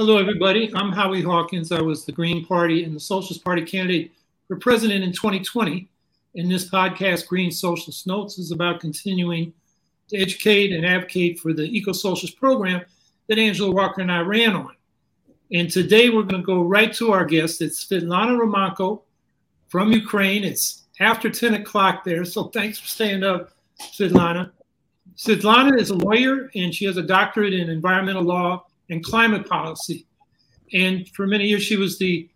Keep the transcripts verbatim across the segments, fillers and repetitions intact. Hello, everybody. I'm Howie Hawkins. I was the Green Party and the Socialist Party candidate for president in twenty twenty. And this podcast, Green Socialist Notes, is about continuing to educate and advocate for the eco-socialist program that Angela Walker and I ran on. And today we're going to go right to our guest. It's Svitlana Romanko from Ukraine. It's after ten o'clock there, so thanks for staying up, Svitlana. Svitlana is a lawyer, and she has a doctorate in environmental law and climate policy. And for many years, she was the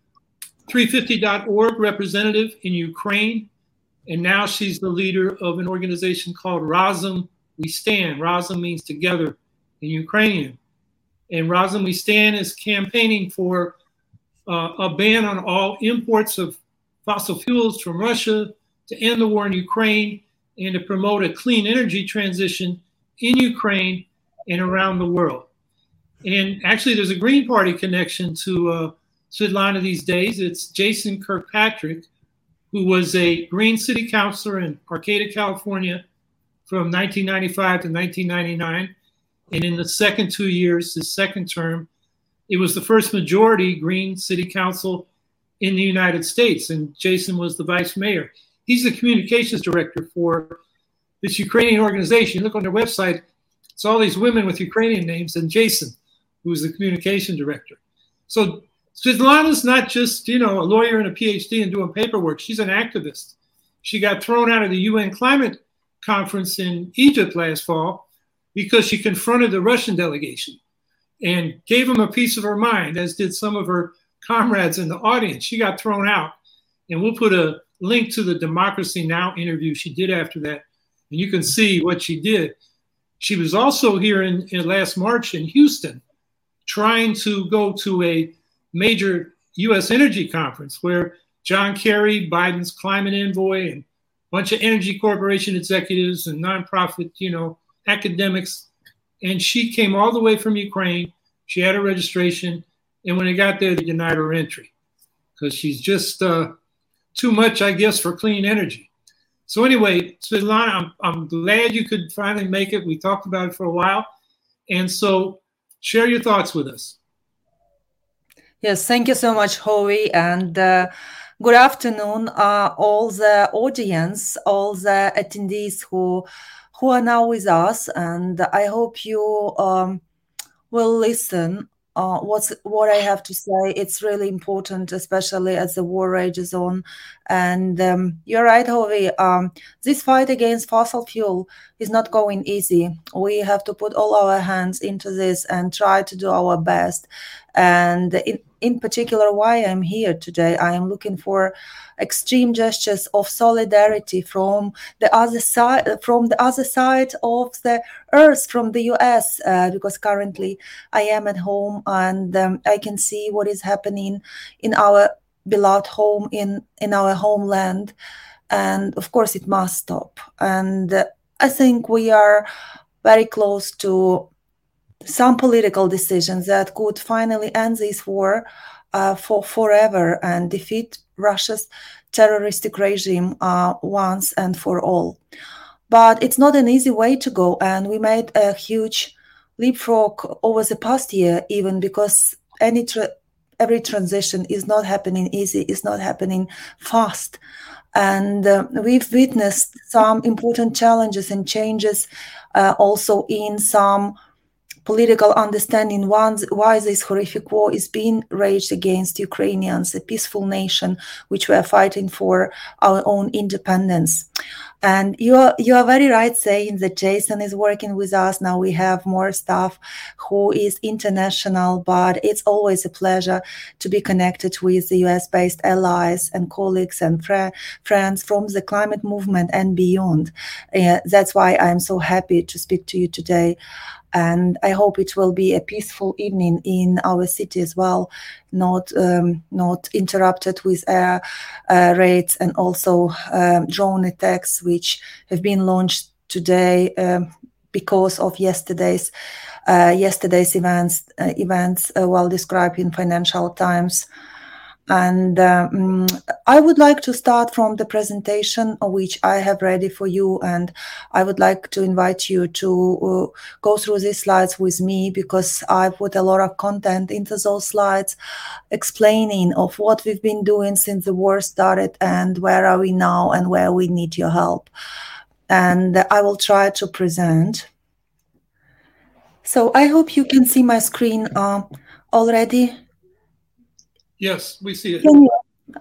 three fifty dot org representative in Ukraine. And now she's the leader of an organization called Razom We Stand. Razom means together in Ukrainian. And Razom We Stand is campaigning for uh, a ban on all imports of fossil fuels from Russia, to end the war in Ukraine, and to promote a clean energy transition in Ukraine and around the world. And actually, there's a Green Party connection to uh, Svitlana these days. It's Jason Kirkpatrick, who was a Green City Councilor in Arcata, California, from nineteen ninety-five to nineteen ninety-nine. And in the second two years, his second term, it was the first majority Green City Council in the United States, and Jason was the vice mayor. He's the communications director for this Ukrainian organization. You look on their website, it's all these women with Ukrainian names, and Jason, who's the communication director. So Svitlana's not just, you know, a lawyer and a PhD and doing paperwork. She's an activist. She got thrown out of the U N climate conference in Egypt last fall because she confronted the Russian delegation and gave them a piece of her mind, as did some of her comrades in the audience. She got thrown out, and we'll put a link to the Democracy Now! Interview she did after that, and you can see what she did. She was also here in, in last March in Houston, trying to go to a major U S energy conference where John Kerry, Biden's climate envoy, and a bunch of energy corporation executives and nonprofit, you know, academics, and she came all the way from Ukraine. She had her registration. And when they got there, they denied her entry because she's just uh, too much, I guess, for clean energy. So anyway, Svitlana, I'm, I'm glad you could finally make it. We talked about it for a while. And so share your thoughts with us. Yes, thank you so much, Howie. And uh, good afternoon, uh, all the audience, all the attendees who, who are now with us. And I hope you um, will listen. Uh, what's what I have to say, it's really important, especially as the war rages on. And um, you're right, Howie, um, this fight against fossil fuel is not going easy. We have to put all our hands into this and try to do our best. And in, in particular, why I'm here today, I am looking for extreme gestures of solidarity from the other side, from the other side of the earth, from the U S, uh, because currently I am at home and um, I can see what is happening in our beloved home, in, in our homeland. And of course, it must stop. And uh, I think we are very close to some political decisions that could finally end this war uh, for forever and defeat Russia's terroristic regime uh, once and for all. But it's not an easy way to go, and we made a huge leapfrog over the past year, even because any tra- every transition is not happening easy, is not happening fast. And uh, we've witnessed some important challenges and changes uh, also in some political understanding why this horrific war is being waged against Ukrainians, a peaceful nation which we are fighting for our own independence. And you are, you are very right saying that Jason is working with us. Now we have more staff who is international, but it's always a pleasure to be connected with the U S-based allies and colleagues and fr- friends from the climate movement and beyond. Uh, that's why I'm so happy to speak to you today. And I hope it will be a peaceful evening in our city as well, not um, not interrupted with air uh, raids and also um, drone attacks, which have been launched today um, because of yesterday's uh, yesterday's events uh, events uh, well described in Financial Times. And um, I would like to start from the presentation which I have ready for you, and I would like to invite you to uh, go through these slides with me, because I put a lot of content into those slides explaining of what we've been doing since the war started and where are we now and where we need your help. And I will try to present. So I hope you can see my screen uh, already. Yes, we see it.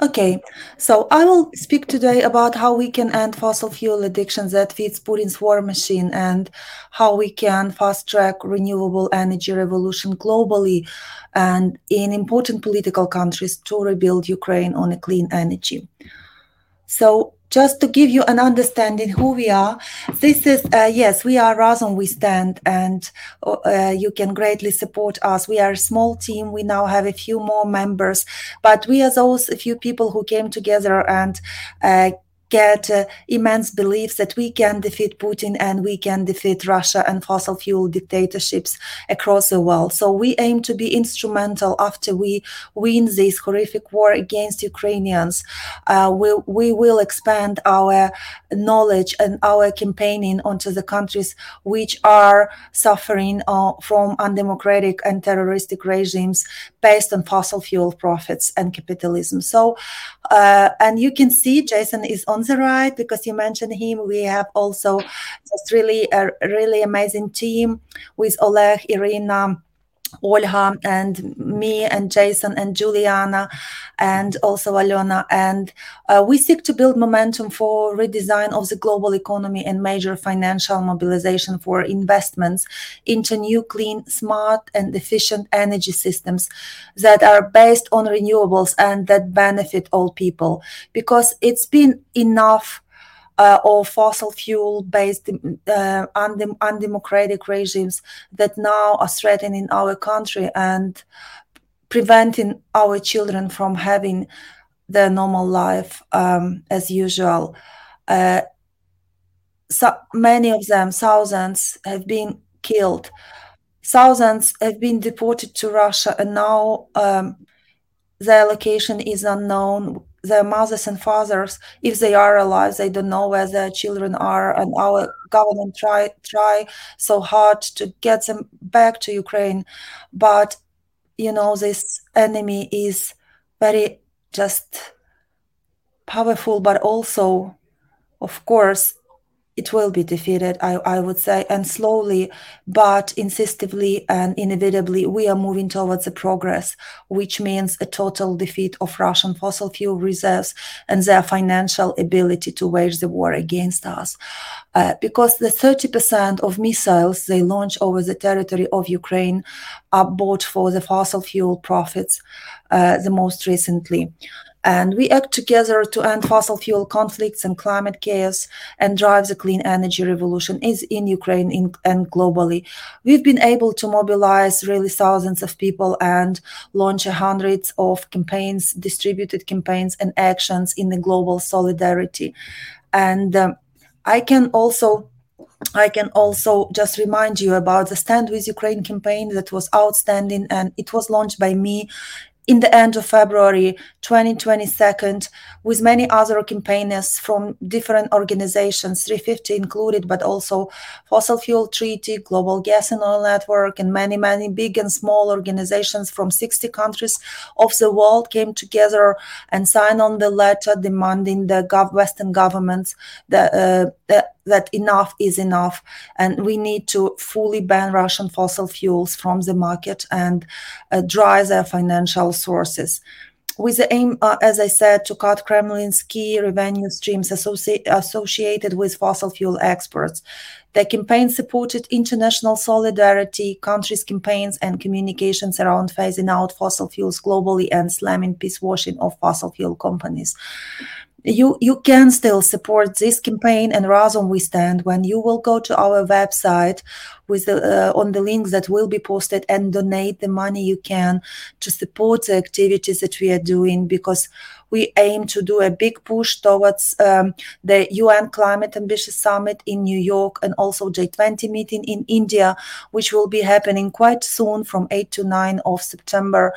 Okay, so I will speak today about how we can end fossil fuel addiction that feeds Putin's war machine, and how we can fast-track renewable energy revolution globally and in important political countries to rebuild Ukraine on a clean energy. So just to give you an understanding who we are, this is, uh, yes, we are Razom We Stand, and uh, you can greatly support us. We are a small team. We now have a few more members, but we are those few people who came together and uh, get uh, immense beliefs that we can defeat Putin and we can defeat Russia and fossil fuel dictatorships across the world. So we aim to be instrumental after we win this horrific war against Ukrainians. Uh, we, we will expand our knowledge and our campaigning onto the countries which are suffering uh, from undemocratic and terroristic regimes based on fossil fuel profits and capitalism. So, uh, and you can see Jason is on on the right, because you mentioned him. We have also just really a really amazing team with Oleg, Irina, Olha, and me, and Jason, and Juliana, and also Alena. And uh, we seek to build momentum for redesign of the global economy and major financial mobilization for investments into new, clean, smart, and efficient energy systems that are based on renewables and that benefit all people. Because it's been enough Uh, or fossil fuel-based uh, undem- undemocratic regimes that now are threatening our country and preventing our children from having their normal life um, as usual. Uh, so many of them, thousands, have been killed. Thousands have been deported to Russia, and now um, their location is unknown. Their mothers and fathers, if they are alive, they don't know where their children are, and our government try try so hard to get them back to Ukraine. But, you know, this enemy is very just powerful, but also, of course, it will be defeated, I, I would say, and slowly, but insistently and inevitably, we are moving towards a progress, which means a total defeat of Russian fossil fuel reserves and their financial ability to wage the war against us. Uh, because the thirty percent of missiles they launch over the territory of Ukraine are bought for the fossil fuel profits, uh, the most recently. And we act together to end fossil fuel conflicts and climate chaos and drive the clean energy revolution is in Ukraine in, and globally. We've been able to mobilize really thousands of people and launch hundreds of campaigns, distributed campaigns and actions in the global solidarity. And um, I can also... I can also just remind you about the Stand With Ukraine campaign that was outstanding, and it was launched by me in the end of February twenty twenty-two, with many other campaigners from different organizations, three fifty included, but also Fossil Fuel Treaty, Global Gas and Oil Network, and many, many big and small organizations from sixty countries of the world came together and signed on the letter demanding the gov- Western governments that, uh, that, that enough is enough, and we need to fully ban Russian fossil fuels from the market and uh, dry their financial sources, with the aim, uh, as I said, to cut Kremlin's key revenue streams associ- associated with fossil fuel exports. The campaign supported international solidarity, countries' campaigns and communications around phasing out fossil fuels globally and slamming peace-washing of fossil fuel companies. You you can still support this campaign and Razom We Stand when you will go to our website with the, uh, on the links that will be posted and donate the money you can to support the activities that we are doing, because we aim to do a big push towards um, the U N Climate Ambitious Summit in New York and also J twenty meeting in India, which will be happening quite soon from eighth to ninth of September.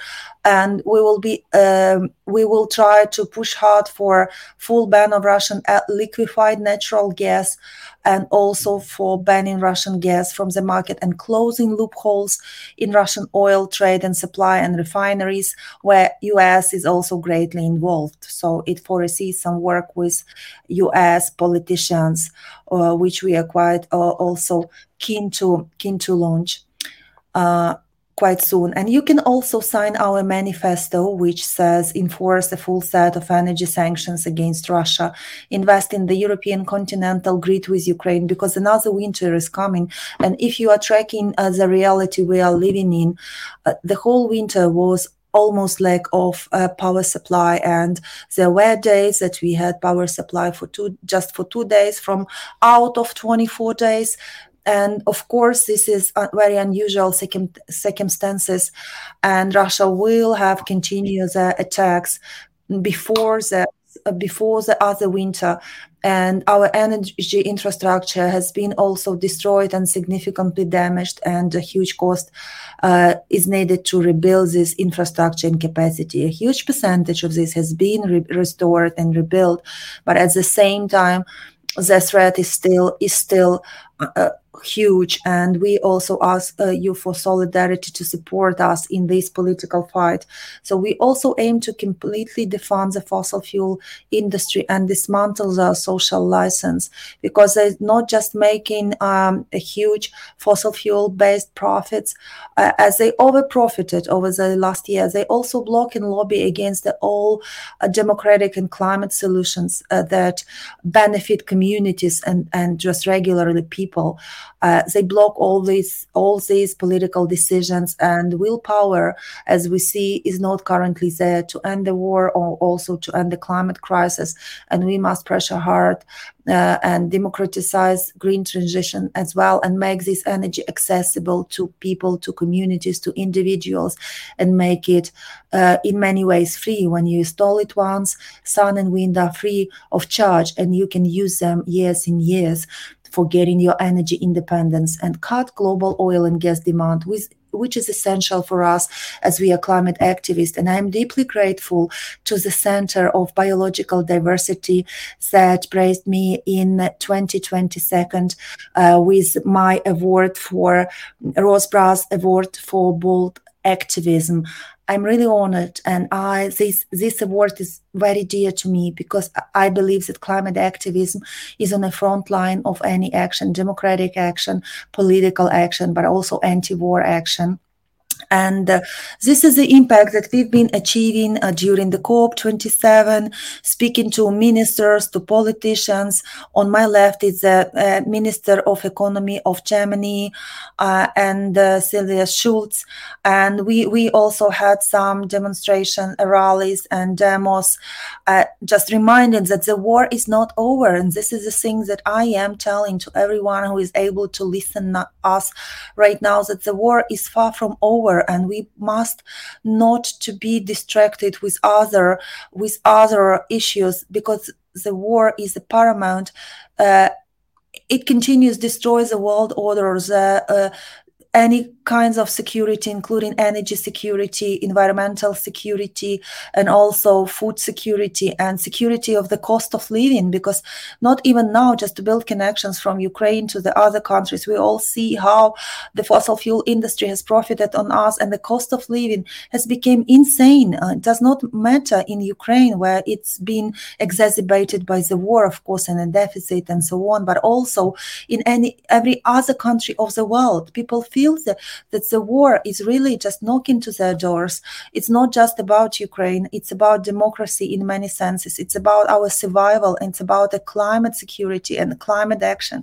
and we will be um, we will try to push hard for full ban of Russian liquefied natural gas, and also for banning Russian gas from the market and closing loopholes in Russian oil trade and supply and refineries, where U S is also greatly involved. So it foresees some work with U S politicians, uh, which we are quite uh, also keen to keen to launch uh, quite soon. And you can also sign our manifesto, which says enforce a full set of energy sanctions against Russia, invest in the European continental grid with Ukraine, because another winter is coming. And if you are tracking uh, the reality we are living in, uh, the whole winter was almost lack of uh, power supply, and there were days that we had power supply for two, just for two days from out of twenty-four days. And of course, this is very unusual circumstances, and Russia will have continued their attacks before the before the other winter. And our energy infrastructure has been also destroyed and significantly damaged, and a huge cost uh, is needed to rebuild this infrastructure and capacity. A huge percentage of this has been re- restored and rebuilt, but at the same time, the threat is still is still uh, huge, and we also ask uh, you for solidarity to support us in this political fight. So we also aim to completely defund the fossil fuel industry and dismantle the social license, because they're not just making um, a huge fossil fuel-based profits, uh, as they over-profited over the last year. They also block and lobby against the all uh, democratic and climate solutions uh, that benefit communities and, and just regularly people. Uh, they block all these all these political decisions, and willpower, as we see, is not currently there to end the war or also to end the climate crisis. And we must pressure hard uh, and democratize green transition as well, and make this energy accessible to people, to communities, to individuals, and make it uh, in many ways free. When you install it once, sun and wind are free of charge, and you can use them years and years for getting your energy independence, and cut global oil and gas demand, with, which is essential for us as we are climate activists. And I'm deeply grateful to the Center for Biological Diversity that praised me in twenty twenty-two uh, with my award for Rose Brass Award for Bold Activism. I'm really honored, and I this this award is very dear to me, because I believe that climate activism is on the front line of any action, democratic action, political action, but also anti-war action. And uh, this is the impact that we've been achieving uh, during the COP twenty-seven, speaking to ministers, to politicians. On my left is the uh, Minister of Economy of Germany, uh, and uh, Sylvia Schulz. And we, we also had some demonstration, rallies and demos, uh, just reminding that the war is not over. And this is the thing that I am telling to everyone who is able to listen to us right now, that the war is far from over. And we must not to be distracted with other with other issues, because the war is paramount. Uh, it continues destroy the world order, the uh, any kinds of security, including energy security, environmental security, and also food security and security of the cost of living, because not even now, just to build connections from Ukraine to the other countries, we all see how the fossil fuel industry has profited on us, and the cost of living has become insane. Uh, it does not matter in Ukraine, where it's been exacerbated by the war, of course, and a deficit and so on, but also in any every other country of the world. People feel The, that the war is really just knocking to their doors. It's not just about Ukraine. It's about democracy in many senses. It's about our survival, and it's about the climate security and climate action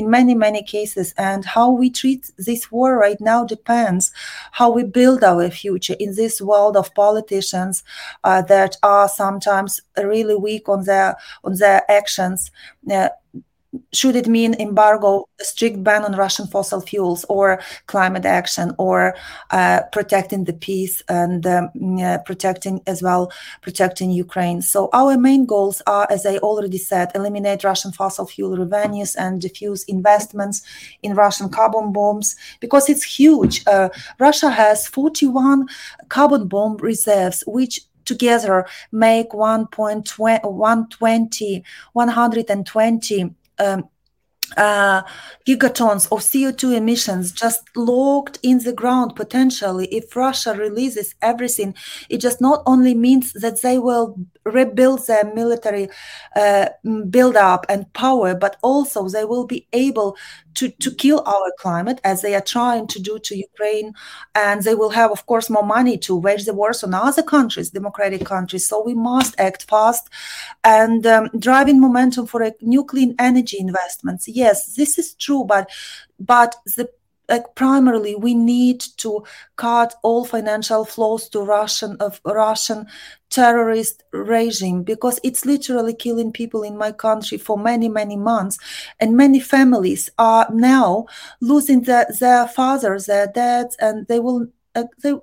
in many, many cases. And how we treat this war right now depends how we build our future in this world of politicians uh, that are sometimes really weak on their on their actions. Uh, should it mean embargo, a strict ban on Russian fossil fuels, or climate action, or uh, protecting the peace and um, uh, protecting as well, protecting Ukraine? So our main goals are, as I already said, eliminate Russian fossil fuel revenues and diffuse investments in Russian carbon bombs, because it's huge. Uh, Russia has forty-one carbon bomb reserves, which together make one hundred twenty Um, uh, gigatons of C O two emissions just locked in the ground potentially. If Russia releases everything, it just not only means that they will rebuild their military uh, build-up and power, but also they will be able to, to kill our climate, as they are trying to do to Ukraine. And they will have, of course, more money to wage the wars on other countries, democratic countries. So we must act fast and um, driving momentum for a new clean energy investments. Yes, this is true, but but the like primarily we need to cut all financial flows to Russian of Russian terrorist regime, because it's literally killing people in my country for many, many months. And many families are now losing their, their fathers, their dads, and they will uh, they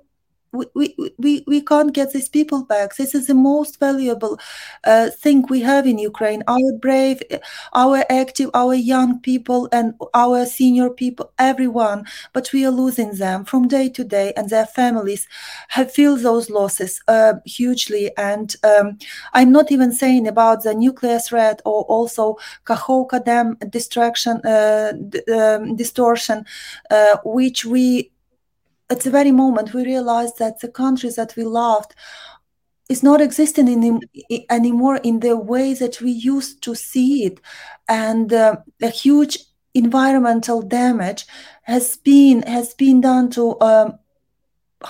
we, we we we can't get these people back. This is the most valuable uh, thing we have in Ukraine. Our brave, our active, our young people, and our senior people, everyone. But we are losing them from day to day, and their families have feel those losses uh, hugely. And um, I'm not even saying about the nuclear threat or also Kakhovka Dam destruction, uh, d- um, distortion, uh, which we. At the very moment, we realized that the countries that we loved is not existing in, in, anymore in the way that we used to see it. And uh, a huge environmental damage has been has been done to um,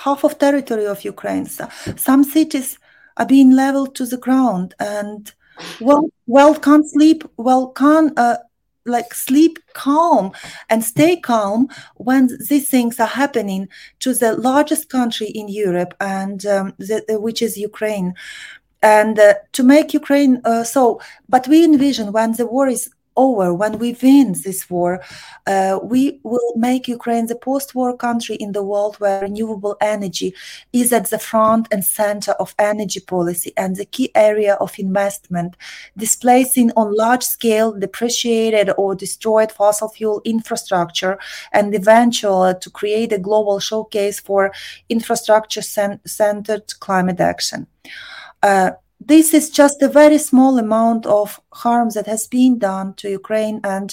half of territory of Ukraine. So some cities are being leveled to the ground, and well, well can't sleep, well can't... Uh, like sleep calm and stay calm when these things are happening to the largest country in Europe, and um, the, the, which is Ukraine. And uh, to make Ukraine uh, so, but we envision when the war is over, when we win this war, uh, we will make Ukraine the post-war country in the world where renewable energy is at the front and center of energy policy and the key area of investment, displacing on large scale depreciated or destroyed fossil fuel infrastructure, and eventually to create a global showcase for infrastructure-centered climate action. Uh, This is just a very small amount of harm that has been done to Ukraine. And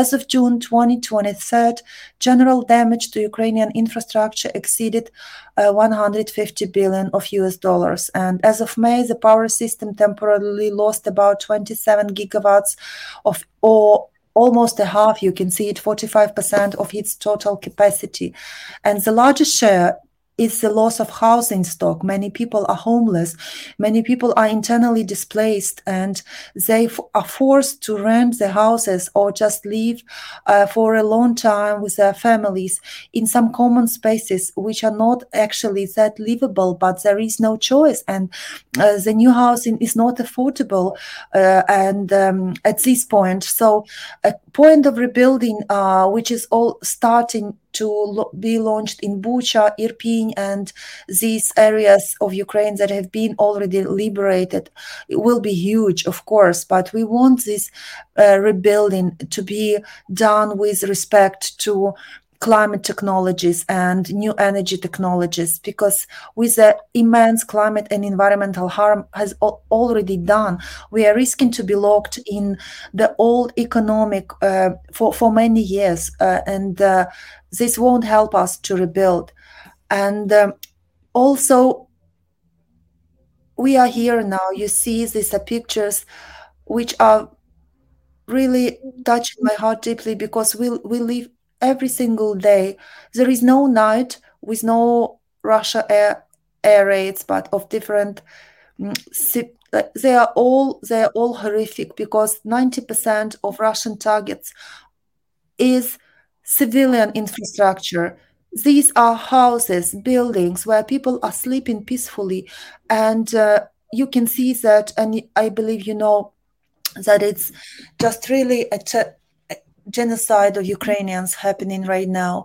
as of June twenty twenty-three, general damage to Ukrainian infrastructure exceeded uh, one hundred fifty billion of U S dollars. And as of May, the power system temporarily lost about twenty-seven gigawatts of, or almost a half, you can see it, forty-five percent of its total capacity. And the largest share is the loss of housing stock. Many people are homeless. Many people are internally displaced, and they f- are forced to rent their houses or just live uh, for a long time with their families in some common spaces which are not actually that livable, but there is no choice. And uh, the new housing is not affordable uh, and um, at this point. So a point of rebuilding, uh, which is all starting to lo- be launched in Bucha, Irpin, and these areas of Ukraine that have been already liberated. It will be huge, of course, but we want this uh, rebuilding to be done with respect to climate technologies and new energy technologies, because with the immense climate and environmental harm has al- already done, we are risking to be locked in the old economic uh, for, for many years, uh, and uh, this won't help us to rebuild. And um, also, we are here now. You see, these are pictures which are really touching my heart deeply, because we we live every single day. There is no night with no Russia air, air raids, but of different. They are all they are all horrific, because ninety percent of Russian targets is civilian infrastructure. These are houses, buildings where people are sleeping peacefully, and uh, you can see that. And I believe you know that it's just really a. T- genocide of Ukrainians happening right now,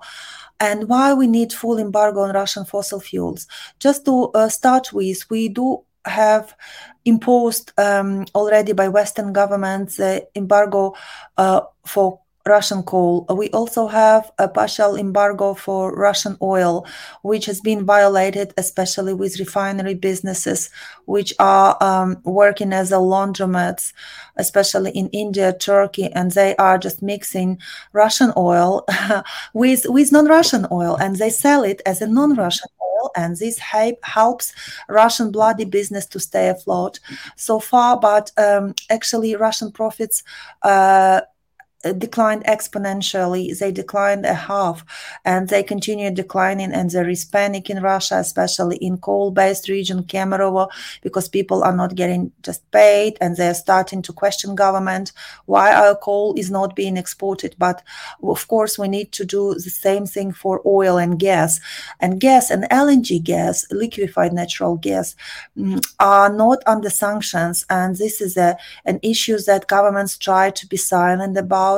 and why we need full embargo on Russian fossil fuels. Just to uh, start with, we do have imposed um, already by Western governments uh, embargo uh, for Russian coal. We also have a partial embargo for Russian oil, which has been violated, especially with refinery businesses, which are um, working as a laundromats, especially in India, Turkey, and they are just mixing Russian oil with, with non-Russian oil, and they sell it as a non-Russian oil. And this helps Russian bloody business to stay afloat so far. But um, actually, Russian profits uh, declined exponentially. They declined a half, and they continue declining. And there is panic in Russia, especially in coal-based region, Kemerovo, because people are not getting just paid, and they are starting to question government why our coal is not being exported. But of course, we need to do the same thing for oil and gas. And gas and L N G gas, liquefied natural gas, are not under sanctions. And this is a, an issue that governments try to be silent about.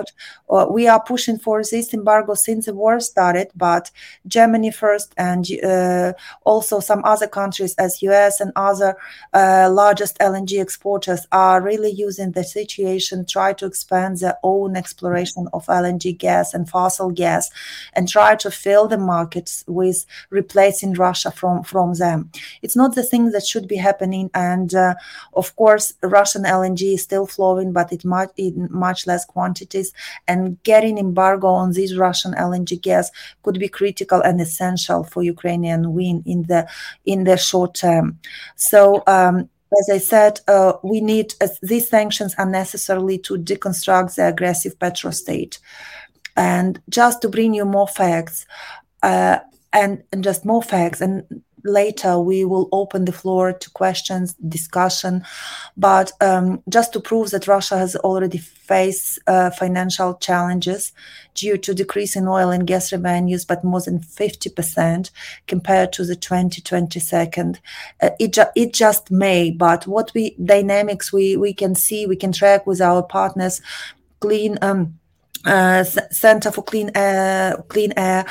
Uh, we are pushing for this embargo since the war started, but Germany first, and uh, also some other countries as U S and other uh, largest L N G exporters are really using the situation, try to expand their own exploration of L N G gas and fossil gas, and try to fill the markets with replacing Russia from, from them. It's not the thing that should be happening, and uh, of course, Russian L N G is still flowing, but it might in much less quantity. And getting embargo on this Russian L N G gas could be critical and essential for Ukrainian win in the in the short term. So, um, as I said, uh, we need uh, these sanctions are necessarily to deconstruct the aggressive petrostate. And just to bring you more facts, uh, and, and just more facts, and later we will open the floor to questions, discussion, but um, just to prove that Russia has already faced uh, financial challenges due to decrease in oil and gas revenues, but more than fifty percent compared to the twenty twenty-two. Uh, it, ju- it just may, but what we dynamics we, we can see, we can track with our partners, clean um, Uh, Center for Clean Air, Clean Air.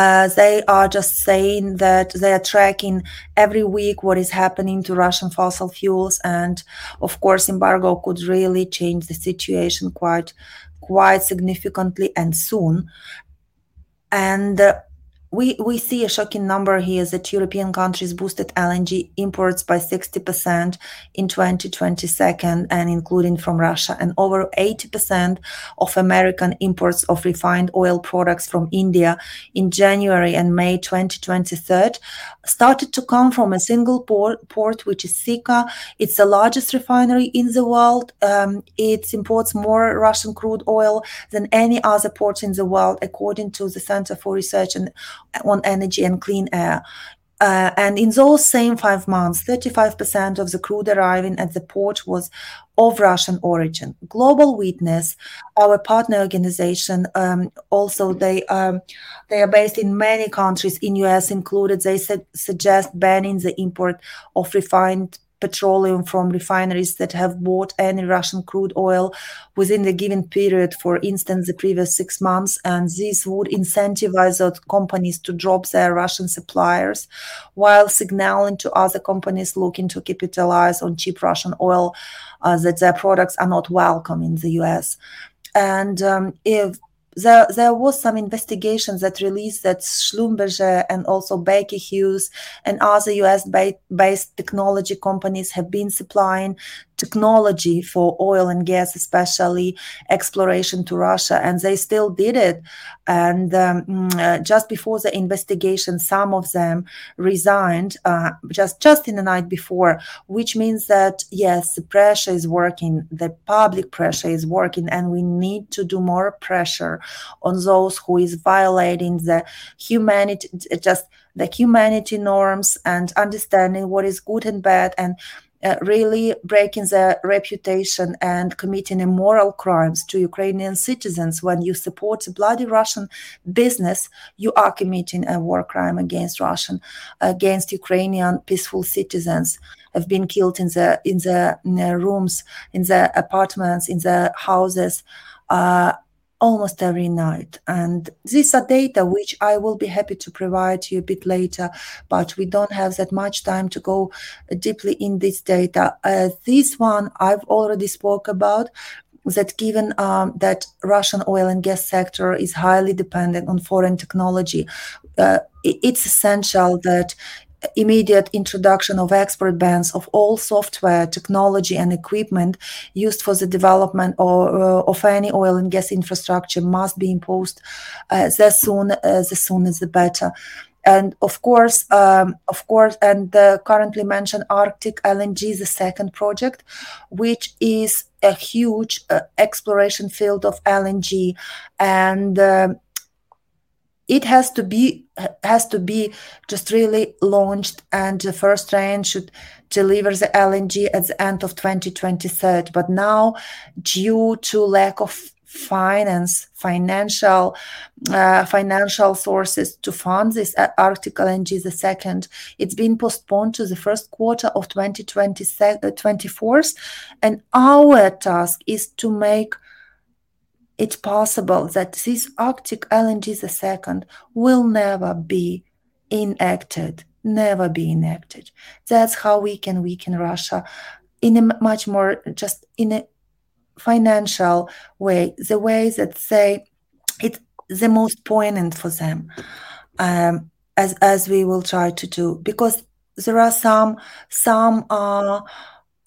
Uh, they are just saying that they are tracking every week what is happening to Russian fossil fuels, and of course, embargo could really change the situation quite, quite significantly and soon. And uh, we we see a shocking number here that European countries boosted L N G imports by sixty percent in twenty twenty-two, and including from Russia, and over eighty percent of American imports of refined oil products from India in January and May twenty twenty-three started to come from a single port, port which is Sika. It's the largest refinery in the world. Um, it imports more Russian crude oil than any other port in the world, according to the Center for Research and on Energy and Clean Air. Uh, and in those same five months, thirty-five percent of the crude arriving at the port was of Russian origin. Global Witness, our partner organization, um, also they um, they are based in many countries, in U S included. They said, suggest banning the import of refined petroleum from refineries that have bought any Russian crude oil within the given period, for instance, the previous six months, and this would incentivize those companies to drop their Russian suppliers, while signaling to other companies looking to capitalize on cheap Russian oil uh, that their products are not welcome in the U S. And um, if There, there was some investigations that released that Schlumberger and also Baker Hughes and other U S-based technology companies have been supplying technology for oil and gas, especially exploration, to Russia, and they still did it. And um, uh, just before the investigation, some of them resigned uh, just, just in the night before, which means that, yes, the pressure is working, the public pressure is working, and we need to do more pressure on those who is violating the humanity, just the humanity norms, and understanding what is good and bad, and Uh, really breaking their reputation and committing immoral crimes to Ukrainian citizens. When you support a bloody Russian business, you are committing a war crime against Russian, against Ukrainian peaceful citizens. Have been killed in the in the, in the rooms, in the apartments, in the houses. Uh, almost every night. And these are data which I will be happy to provide to you a bit later, but we don't have that much time to go deeply in this data. Uh, this one I've already spoke about, that given um, that Russian oil and gas sector is highly dependent on foreign technology, uh, it's essential that immediate introduction of export bans of all software, technology, and equipment used for the development or, uh, of any oil and gas infrastructure must be imposed. Uh, the soon, uh, the sooner the better. And of course, um, of course, and the currently mentioned Arctic L N G, the second project, which is a huge uh, exploration field of L N G, and uh, it has to be has to be just really launched, and the first train should deliver the L N G at the end of twenty twenty-three. But now, due to lack of finance, financial uh, financial sources to fund this Arctic L N G, the second, it's been postponed to the first quarter of twenty twenty-four. And our task is to make it's possible that this Arctic L N G the second will never be enacted, never be enacted. That's how we can weaken Russia in a much more, just in a financial way, the way that they, it's the most poignant for them, um, as as we will try to do, because there are some, some uh,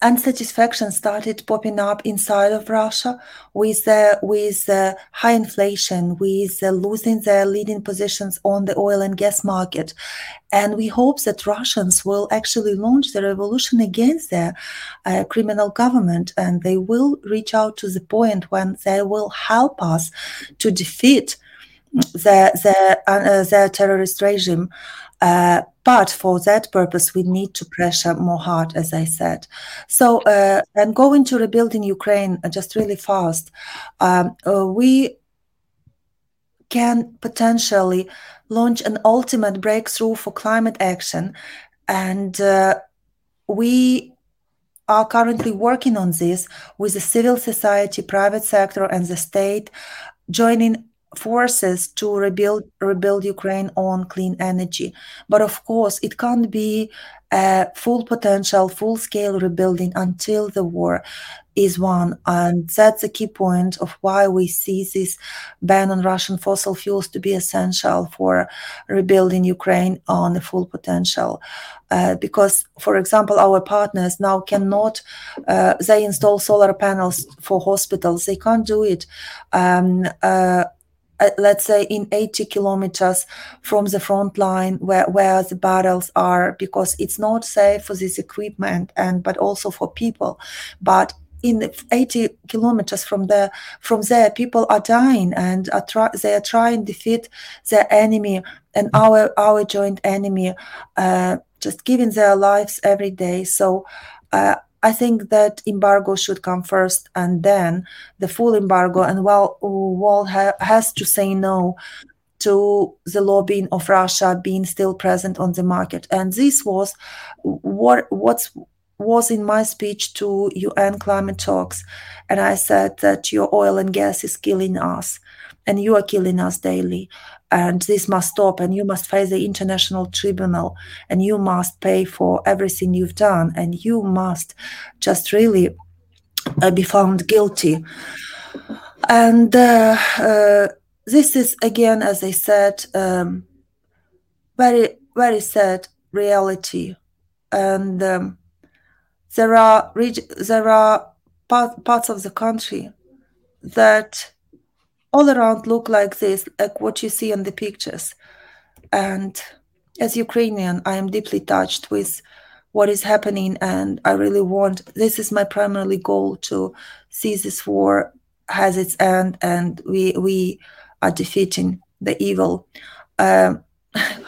unsatisfaction started popping up inside of Russia with uh, with uh, high inflation, with uh, losing their leading positions on the oil and gas market. And we hope that Russians will actually launch the revolution against their uh, criminal government, and they will reach out to the point when they will help us to defeat their, their, uh, their terrorist regime. Uh, but for that purpose, we need to pressure more hard, as I said. So, uh, and going to rebuilding Ukraine just really fast, um, uh, we can potentially launch an ultimate breakthrough for climate action. And uh, we are currently working on this with the civil society, private sector, and the state joining forces to rebuild rebuild Ukraine on clean energy. But of course, it can't be a full potential, full-scale rebuilding until the war is won. And that's a key point of why we see this ban on Russian fossil fuels to be essential for rebuilding Ukraine on the full potential. Uh, because, for example, our partners now cannot, uh, they install solar panels for hospitals. They can't do it. Um, uh, Uh, let's say in eighty kilometers from the front line where, where the battles are, because it's not safe for this equipment and but also for people. But in eighty kilometers from there, from there, people are dying and are try, they are trying to defeat their enemy and our our joint enemy, uh, just giving their lives every day. So uh, I think that embargo should come first, and then the full embargo. And while world ha- has to say no to the lobbying of Russia being still present on the market, and this was what what's was in my speech to U N climate talks, and I said that your oil and gas is killing us, and you are killing us daily, and this must stop, and you must face the international tribunal, and you must pay for everything you've done, and you must just really uh, be found guilty. And uh, uh, this is, again, as I said, um, very, very sad reality. And um, there are reg- there are part- parts of the country that all around look like this, like what you see in the pictures. And as Ukrainian, I am deeply touched with what is happening, and I really want, this is my primary goal, to see this war has its end and we we are defeating the evil. Um,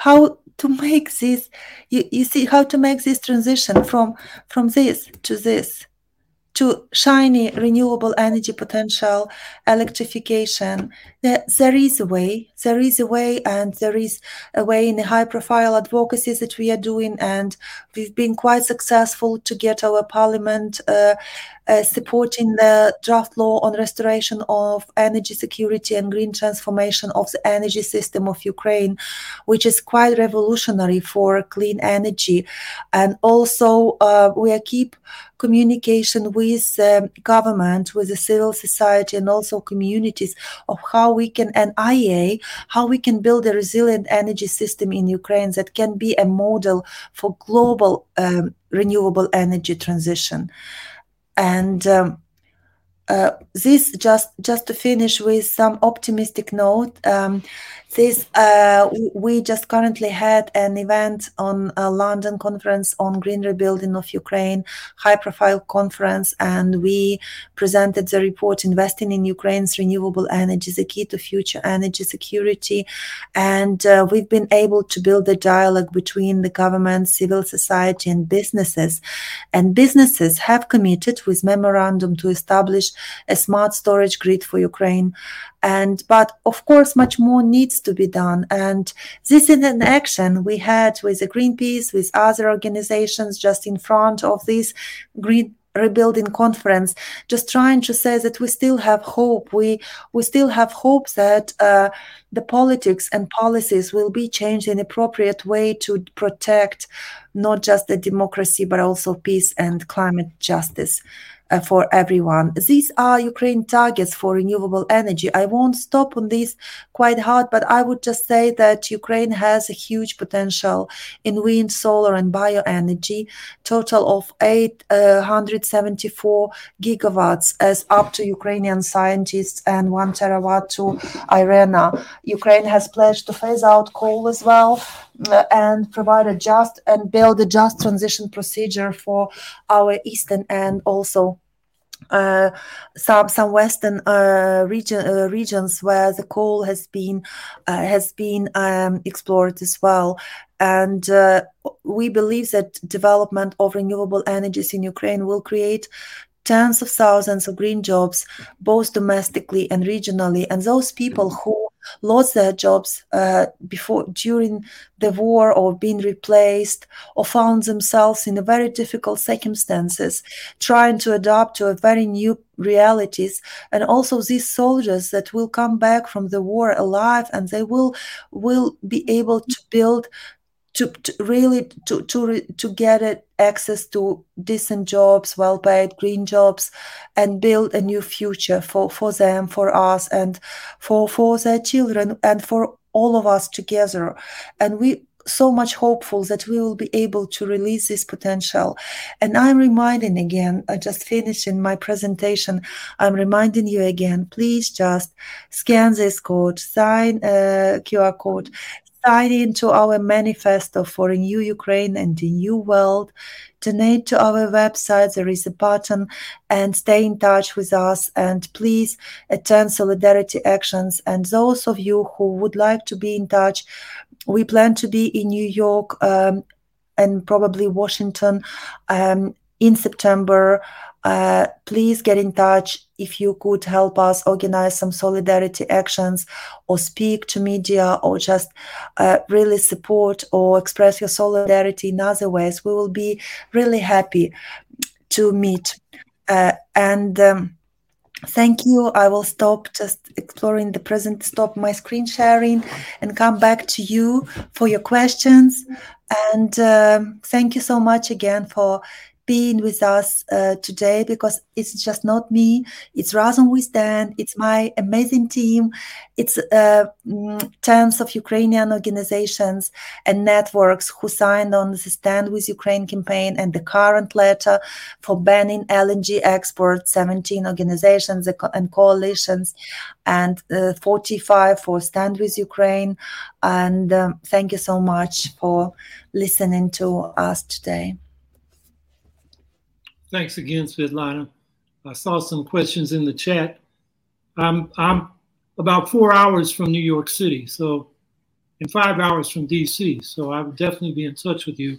how to make this, you, you see, how to make this transition from, from this to this, to shiny renewable energy potential, electrification. There, there is a way, there is a way, and there is a way in the high-profile advocacy that we are doing, and we've been quite successful to get our parliament uh, uh, supporting the draft law on restoration of energy security and green transformation of the energy system of Ukraine, which is quite revolutionary for clean energy. And also uh, we keep communication with um, government, with the civil society, and also communities of how we can, and I E A, how we can build a resilient energy system in Ukraine that can be a model for global um, renewable energy transition. And um, uh, this, just, just to finish with some optimistic note, um, This uh, we just currently had an event on a London conference on green rebuilding of Ukraine, high-profile conference, and we presented the report Investing in Ukraine's Renewable Energy, the Key to Future Energy Security, and uh, we've been able to build a dialogue between the government, civil society, and businesses. And businesses have committed with memorandum to establish a smart storage grid for Ukraine. And but of course, much more needs to be done. And this is an action we had with the Greenpeace, with other organizations, just in front of this green rebuilding conference, just trying to say that we still have hope. We we still have hope that uh, the politics and policies will be changed in an appropriate way to protect not just the democracy, but also peace and climate justice uh, for everyone. These are Ukraine targets for renewable energy. I won't stop on this quite hard, but I would just say that Ukraine has a huge potential in wind, solar, and bioenergy, total of eight hundred seventy-four gigawatts, as up to Ukrainian scientists, and one terawatt to Irina. Ukraine has pledged to phase out coal as well, uh, and provide a just and build a just transition procedure for our eastern and also uh, some some western uh, region uh, regions where the coal has been uh, has been um, explored as well. And uh, we believe that development of renewable energies in Ukraine will create tens of thousands of green jobs, both domestically and regionally. And those people who lost their jobs uh, before, during the war, or been replaced, or found themselves in a very difficult circumstances, trying to adapt to a very new realities, and also these soldiers that will come back from the war alive, and they will will be able to build, to, to really to to to get it, access to decent jobs, well-paid green jobs, and build a new future for, for them, for us, and for for their children, and for all of us together. And we so much hopeful that we will be able to release this potential. And I'm reminding again, I just finished in my presentation, I'm reminding you again, please just scan this code, sign a Q R code, sign into our manifesto for a new Ukraine and a new world. Donate to our website. There is a button, and stay in touch with us. And please attend solidarity actions. And those of you who would like to be in touch, we plan to be in New York um, and probably Washington um, in September. Uh, please get in touch if you could help us organize some solidarity actions, or speak to media, or just uh, really support or express your solidarity in other ways. We will be really happy to meet. Uh, and um, thank you. I will stop just exploring the present, stop my screen sharing, and come back to you for your questions. And um, thank you so much again for being with us uh, today, because it's just not me, it's Razom We Stand, it's my amazing team, it's uh, tens of Ukrainian organizations and networks who signed on the Stand with Ukraine campaign, and the current letter for banning L N G export, seventeen organizations and coalitions, and uh, forty-five for Stand with Ukraine. And um, thank you so much for listening to us today. Thanks again, Svitlana. I saw some questions in the chat. I'm, I'm about four hours from New York City, so, and five hours from D C, so I would definitely be in touch with you.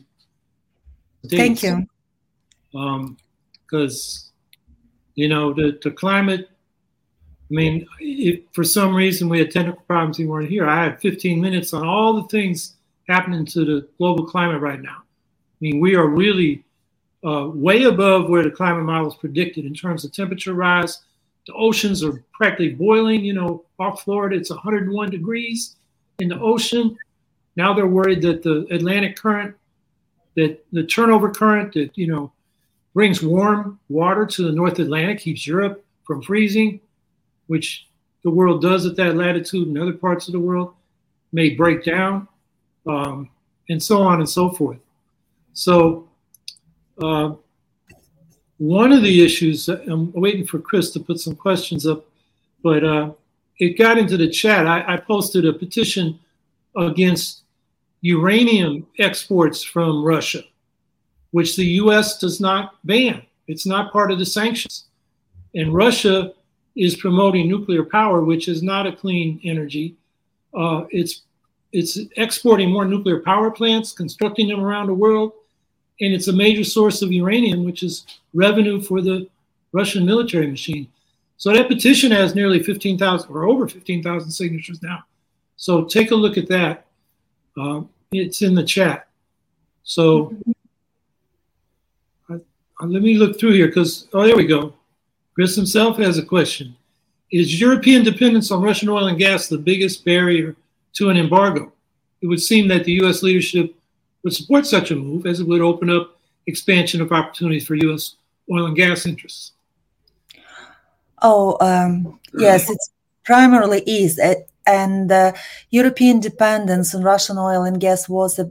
Thank you. Because, um, you know, the, the climate I mean, if for some reason we had technical problems, we weren't here. I had fifteen minutes on all the things happening to the global climate right now. I mean, we are really uh, way above where the climate models predicted in terms of temperature rise. The oceans are practically boiling. You know, off Florida, it's one hundred one degrees in the ocean. Now they're worried that the Atlantic current, that the turnover current that, you know, brings warm water to the North Atlantic, keeps Europe from freezing, which the world does at that latitude and other parts of the world, may break down, um, and so on and so forth. So uh, one of the issues, I'm waiting for Chris to put some questions up, but uh, it got into the chat. I, I posted a petition against uranium exports from Russia, which the U S does not ban. It's not part of the sanctions. And Russia is promoting nuclear power, which is not a clean energy. Uh, it's it's exporting more nuclear power plants, constructing them around the world, and it's a major source of uranium, which is revenue for the Russian military machine. So that petition has nearly fifteen thousand or over fifteen thousand signatures now. So take a look at that. Uh, it's in the chat. So I, I, let me look through here because, oh, there we go. Chris himself has a question. Is European dependence on Russian oil and gas the biggest barrier to an embargo? It would seem that the U S leadership would support such a move as it would open up expansion of opportunities for U S oil and gas interests. Oh, um, yes, it primarily is. It, and uh, European dependence on Russian oil and gas was the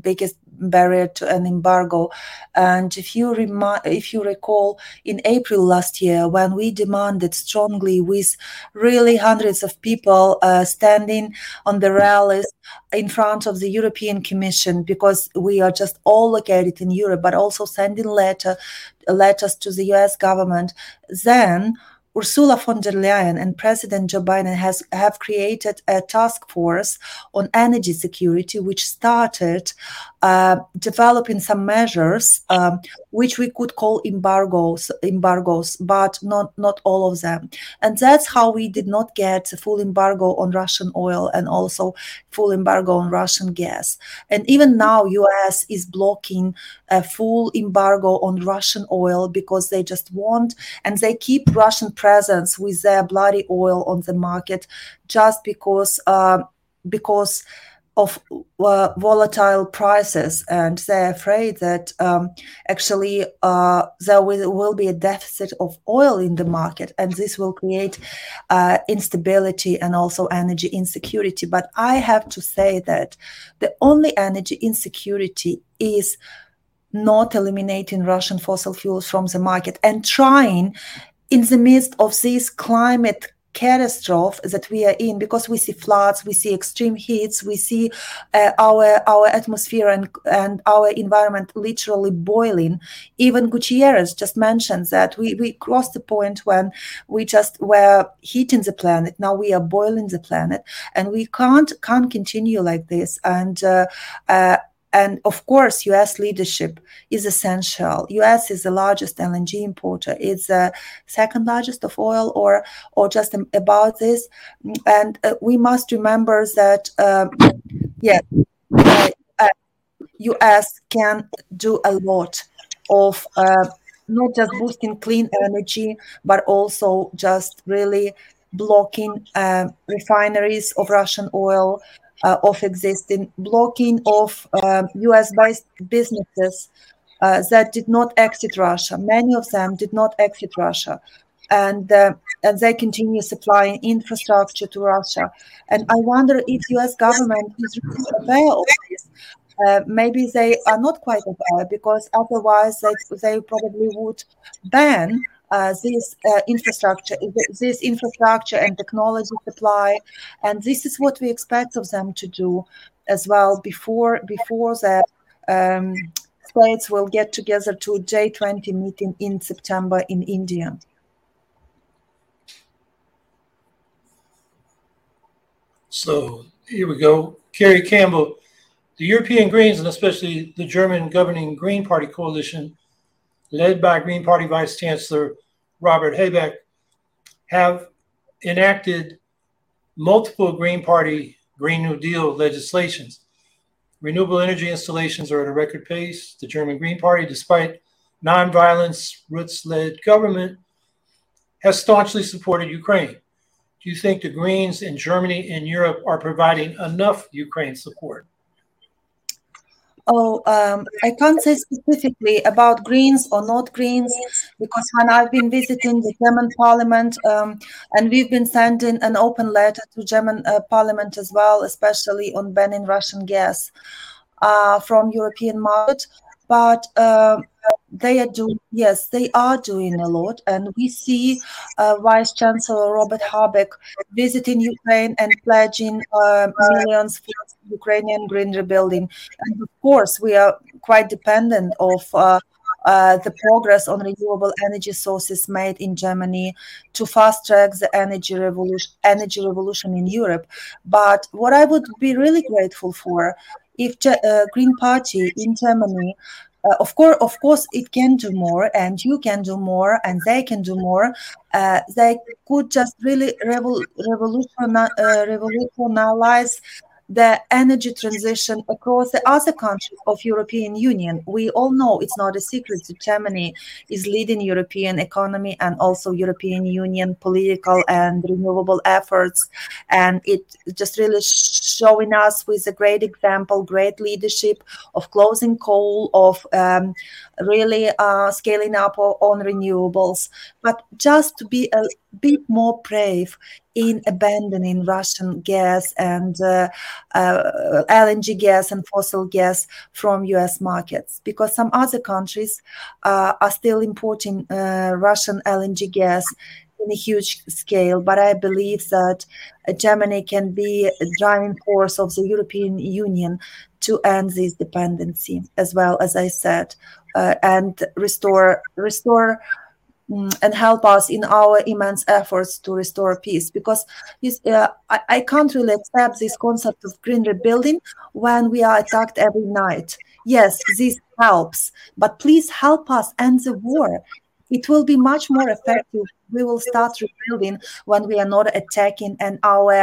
biggest barrier to an embargo. And if you remi- if you recall, in April last year, when we demanded strongly with really hundreds of people uh, standing on the rallies in front of the European Commission, because we are just all located in Europe, but also sending letter, letters to the U S government, then Ursula von der Leyen and President Joe Biden has, have created a task force on energy security, which started uh, developing some measures um, which we could call embargoes, embargoes, but not, not all of them. And that's how we did not get a full embargo on Russian oil and also full embargo on Russian gas. And even now, U S is blocking a full embargo on Russian oil because they just want, and they keep Russian presence with their bloody oil on the market just because uh, because of uh, volatile prices, and they're afraid that um, actually uh, there will, will be a deficit of oil in the market, and this will create uh, instability and also energy insecurity. But I have to say that the only energy insecurity is not eliminating Russian fossil fuels from the market and trying, in the midst of this climate catastrophe that we are in, because we see floods, we see extreme heats, we see uh, our our atmosphere and, and our environment literally boiling. Even Gutierrez just mentioned that we, we crossed the point when we just were heating the planet. Now we are boiling the planet, and we can't can't continue like this. And uh, uh, And of course, U S leadership is essential. U S is the largest L N G importer. It's the second largest of oil, or or just about this. And uh, we must remember that, um, yeah, uh, uh, U S can do a lot of uh, not just boosting clean energy, but also just really blocking uh, refineries of Russian oil, Uh, of existing, blocking of uh, U S-based businesses uh, that did not exit Russia. Many of them did not exit Russia, and uh, and they continue supplying infrastructure to Russia. And I wonder if U S government is really aware of this. Uh, maybe they are not quite aware, because otherwise they, they probably would ban Uh, this uh, infrastructure, this infrastructure and technology supply, and this is what we expect of them to do as well. Before before that, um, states will get together to a J twenty meeting in September in India. So here we go, Kerry Campbell. The European Greens, and especially the German governing Green Party coalition, led by Green Party Vice Chancellor Robert Habeck, have enacted multiple Green Party, Green New Deal legislations. Renewable energy installations are at a record pace. The German Green Party, despite nonviolence roots-led government, has staunchly supported Ukraine. Do you think the Greens in Germany and Europe are providing enough Ukraine support? Oh, um, I can't say specifically about Greens or not Greens, because when I've been visiting the German parliament, um, and we've been sending an open letter to German uh, parliament as well, especially on banning Russian gas uh, from European market. But uh, they are doing, yes, they are doing a lot. And we see uh, Vice Chancellor Robert Habeck visiting Ukraine and pledging uh, millions for Ukrainian green rebuilding. And of course, we are quite dependent of uh, uh, the progress on renewable energy sources made in Germany to fast track the energy revolution, energy revolution in Europe. But what I would be really grateful for, if the uh, Green Party in Germany, uh, of course, of course, it can do more, and you can do more, and they can do more. Uh, they could just really revol- revolutionize, uh, revolutionize the energy transition across the other countries of European Union. We all know it's not a secret that Germany is leading European economy and also European Union political and renewable efforts. And it just really showing us with a great example, great leadership of closing coal, of um, really uh, scaling up on renewables. But just to be a bit more brave in abandoning Russian gas and uh, uh, L N G gas and fossil gas from U S markets, because some other countries uh, are still importing uh, Russian L N G gas in a huge scale. But I believe that uh, Germany can be a driving force of the European Union to end this dependency, as well as I said, uh, and restore restore. and help us in our immense efforts to restore peace. Because uh, I, I can't really accept this concept of green rebuilding when we are attacked every night. Yes, this helps, but please help us end the war. It will be much more effective. We will start rebuilding when we are not attacking and our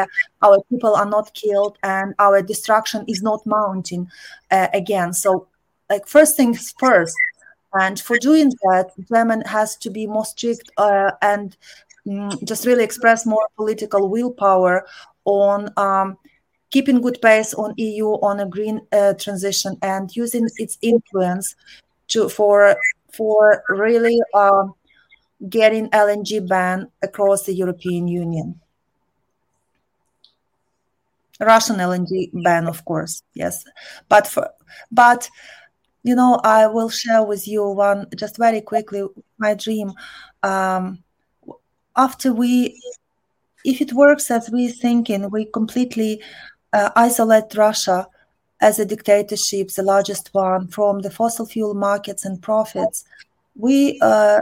our people are not killed and our destruction is not mounting uh, again. So, like, first things first. And for doing that, Germany has to be more strict uh, and mm, just really express more political willpower on um, keeping good pace on E U on a green uh, transition and using its influence to for for really uh, getting L N G ban across the European Union. Russian L N G ban, of course, yes, but for but. You know, I will share with you one, just very quickly, my dream. Um, after we, if it works as we're thinking, we completely uh, isolate Russia as a dictatorship, the largest one, from the fossil fuel markets and profits. We uh,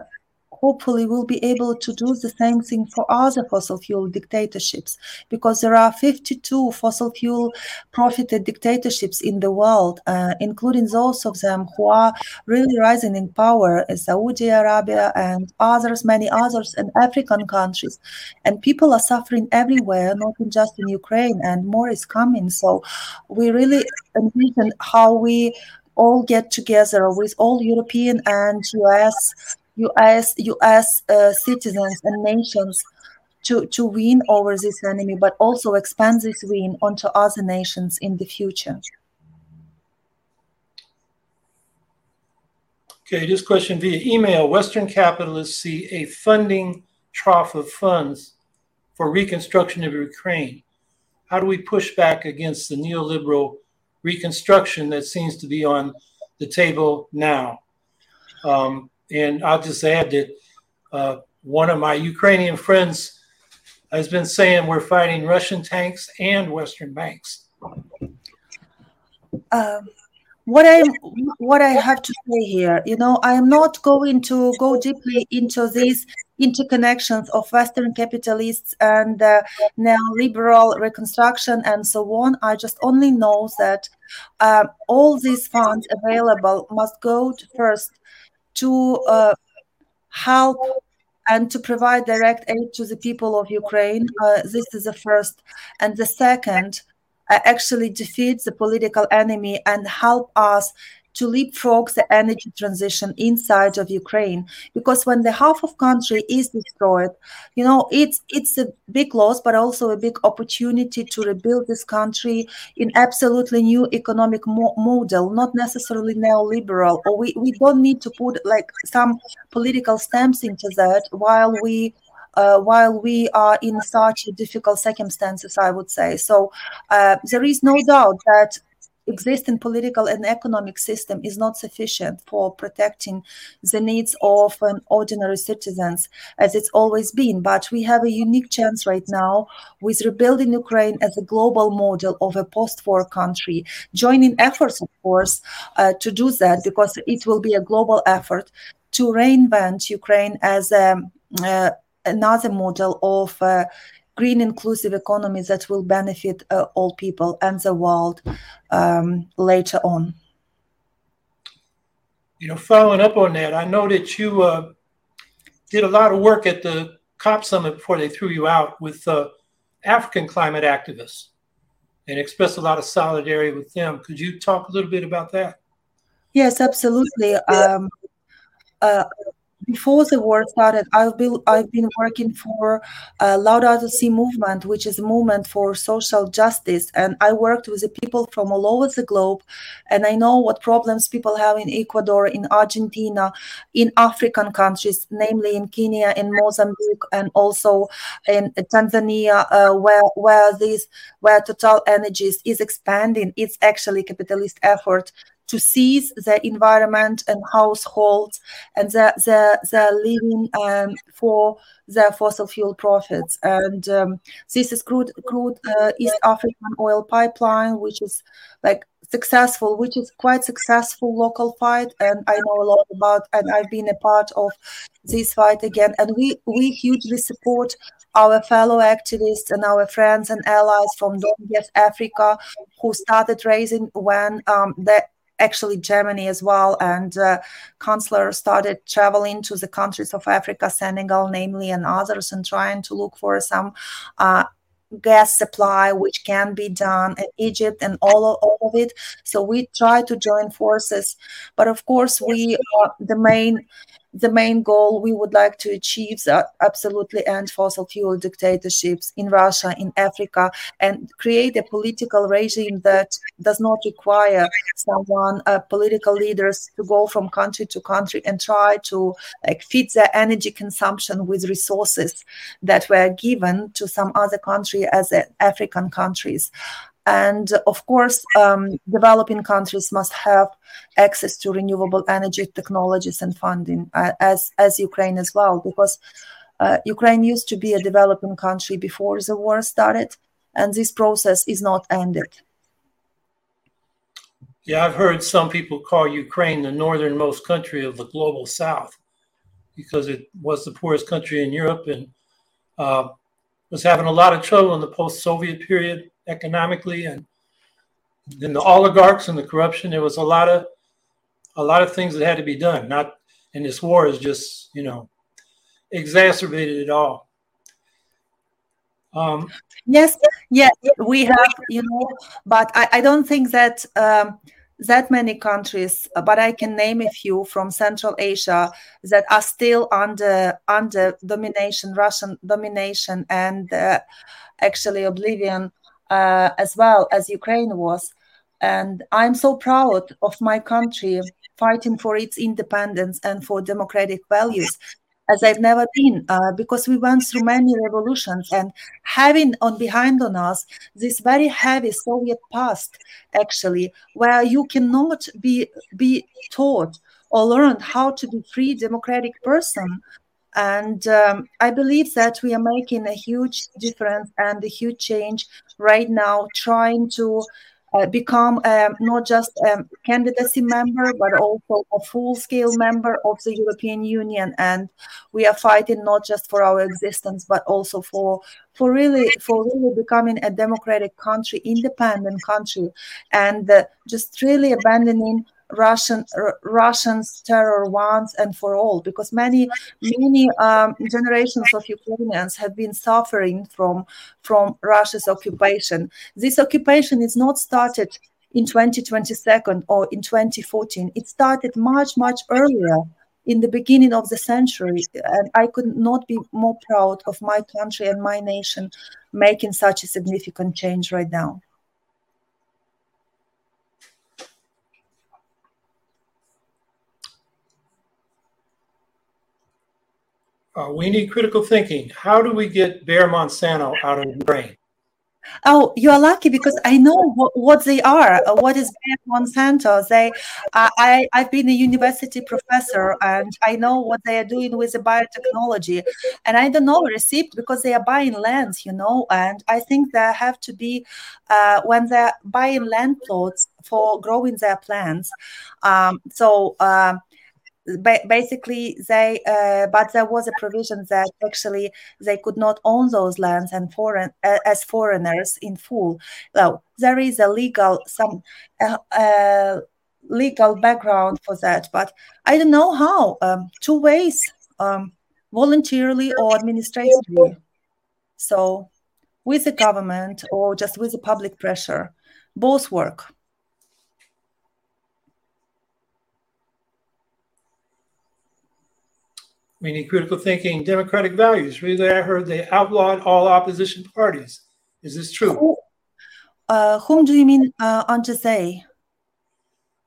hopefully will be able to do the same thing for other fossil fuel dictatorships, because there are fifty-two fossil fuel profited dictatorships in the world, uh, including those of them who are really rising in power, Saudi Arabia and others, many others, and African countries. And people are suffering everywhere, not just in Ukraine, and more is coming. So we really envision how we all get together with all European and U S U S U S uh, citizens and nations to, to win over this enemy, but also expand this win onto other nations in the future. Okay, this question via email. Western capitalists see a funding trough of funds for reconstruction of Ukraine. How do we push back against the neoliberal reconstruction that seems to be on the table now? Um, And I'll just add that uh, one of my Ukrainian friends has been saying we're fighting Russian tanks and Western banks. Um, what I what I have to say here, you know, I am not going to go deeply into these interconnections of Western capitalists and uh, neoliberal reconstruction and so on. I just only know that uh, all these funds available must go to first to uh, help and to provide direct aid to the people of Ukraine. Uh, this is the first. And the second, uh, actually defeat the political enemy and help us to leapfrog the energy transition inside of Ukraine. Because when the half of country is destroyed, you know, it's it's a big loss, but also a big opportunity to rebuild this country in absolutely new economic mo- model, not necessarily neoliberal. Or we, we don't need to put like some political stamps into that while we Uh, while we are in such difficult circumstances, I would say. So uh, there is no doubt that existing political and economic system is not sufficient for protecting the needs of um, ordinary citizens, as it's always been. But we have a unique chance right now with rebuilding Ukraine as a global model of a post-war country, joining efforts, of course, uh, to do that, because it will be a global effort to reinvent Ukraine as a um, uh, another model of uh, green inclusive economy that will benefit uh, all people and the world um, later on. You know, following up on that, I know that you uh, did a lot of work at the COP summit before they threw you out with uh, African climate activists and expressed a lot of solidarity with them. Could you talk a little bit about that? Yes, absolutely. Um, uh, Before the war started, I've been I've been working for uh, Laudato Si movement, which is a movement for social justice, and I worked with the people from all over the globe, and I know what problems people have in Ecuador, in Argentina, in African countries, namely in Kenya, in Mozambique, and also in Tanzania, uh, where where this where Total Energies is expanding its actually capitalist effort to seize the environment and households and the the, the living um, for their fossil fuel profits. And um, this is crude crude uh, East African oil pipeline, which is like successful, which is quite successful local fight. And I know a lot about, and I've been a part of this fight again. And we, we hugely support our fellow activists and our friends and allies from Don't Yes Africa, who started raising when um, the actually Germany as well, and uh, Chancellor started traveling to the countries of Africa, Senegal, namely, and others, and trying to look for some uh, gas supply, which can be done in Egypt and all of, all of it. So we try to join forces. But of course, we uh, the main the main goal we would like to achieve is absolutely end fossil fuel dictatorships in Russia, in Africa, and create a political regime that does not require someone, uh, political leaders, to go from country to country and try to like feed their energy consumption with resources that were given to some other country as uh, African countries. And of course, um, developing countries must have access to renewable energy technologies and funding, uh, as as Ukraine as well, because uh, Ukraine used to be a developing country before the war started, and this process is not ended. Yeah, I've heard some people call Ukraine the northernmost country of the global south because it was the poorest country in Europe and uh, was having a lot of trouble in the post-Soviet period, economically, and then the oligarchs and the corruption. There was a lot of a lot of things that had to be done. Not, and this war has just, you know, exacerbated it all. Um, yes, yes, we have, you know, but I, I don't think that um, that many countries, but I can name a few from Central Asia that are still under under domination, Russian domination, and uh, actually oblivion. Uh, as well as Ukraine was. And I'm so proud of my country fighting for its independence and for democratic values as I've never been, uh, because we went through many revolutions, and having on behind on us this very heavy Soviet past, actually, where you cannot be, be taught or learn how to be free democratic person. And um, I believe that we are making a huge difference and a huge change right now, trying to uh, become um, not just a um, candidacy member, but also a full-scale member of the European Union. And we are fighting not just for our existence, but also for for really for really becoming a democratic country, independent country, and uh, just really abandoning Russian R- Russians terror once and for all, because many many um, generations of Ukrainians have been suffering from from Russia's occupation. This occupation is not started in twenty twenty-two or in twenty fourteen. It started much much earlier, in the beginning of the century, and I could not be more proud of my country and my nation making such a significant change right now. Uh, we need critical thinking. How do we get Bayer Monsanto out of Ukraine? Oh, you are lucky, because I know what, what they are. What is Bayer Monsanto? They, uh, I, I've been a university professor, and I know what they are doing with the biotechnology. And I don't know receipt, because they are buying lands, you know. And I think there have to be, uh, when they're buying land plots for growing their plants. Um, so. Uh, Basically, they uh, but there was a provision that actually they could not own those lands and foreign uh, as foreigners in full. Now, there is a legal some uh, uh, legal background for that, but I don't know how. Um, two ways, um, voluntarily or administratively. So, with the government or just with the public pressure, both work. We need critical thinking, democratic values. Really, I heard they outlawed all opposition parties. Is this true? Who, uh, whom do you mean uh, under they?